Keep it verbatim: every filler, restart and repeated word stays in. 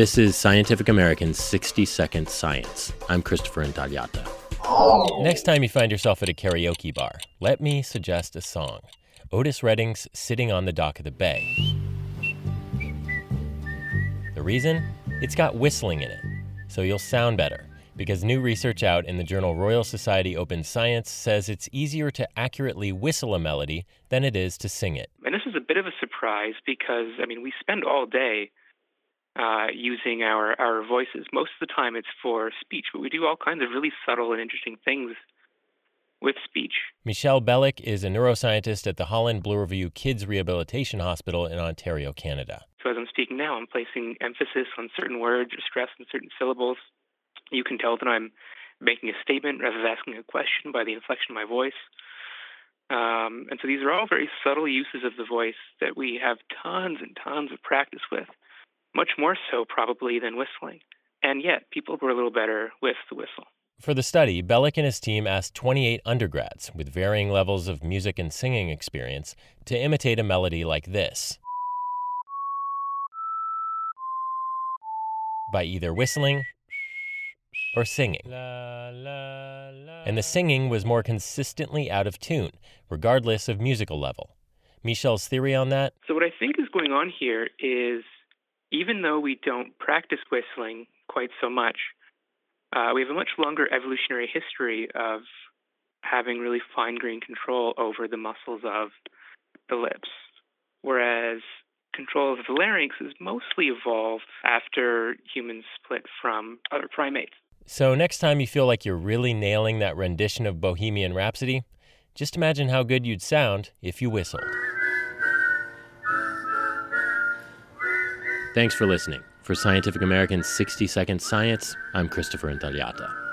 This is Scientific American's sixty second Science. I'm Christopher Intagliata. Next time you find yourself at a karaoke bar, let me suggest a song. Otis Redding's Sitting on the Dock of the Bay. The reason? It's got whistling in it, so you'll sound better, because new research out in the journal Royal Society Open Science says it's easier to accurately whistle a melody than it is to sing it. And this is a bit of a surprise because, I mean, we spend all day uh, using our, our voices. Most of the time it's for speech, but we do all kinds of really subtle and interesting things with speech. Michelle Belyk is a neuroscientist at the Holland Bloorview Kids Rehabilitation Hospital in Ontario, Canada. So as I'm speaking now, I'm placing emphasis on certain words or stress on certain syllables. You can tell that I'm making a statement rather than asking a question by the inflection of my voice. Um, and so these are all very subtle uses of the voice that we have tons and tons of practice with, much more so probably than whistling. And yet, people were a little better with the whistle. For the study, Belyk and his team asked twenty-eight undergrads with varying levels of music and singing experience to imitate a melody like this, by either whistling or singing. La, la, la. And the singing was more consistently out of tune, regardless of musical level. Michelle's theory on that? So what I think is going on here is, even though we don't practice whistling quite so much, Uh, we have a much longer evolutionary history of having really fine-grained control over the muscles of the lips, whereas control of the larynx is mostly evolved after humans split from other primates. So next time you feel like you're really nailing that rendition of Bohemian Rhapsody, just imagine how good you'd sound if you whistled. Thanks for listening. For Scientific American's sixty second Science, I'm Christopher Intagliata.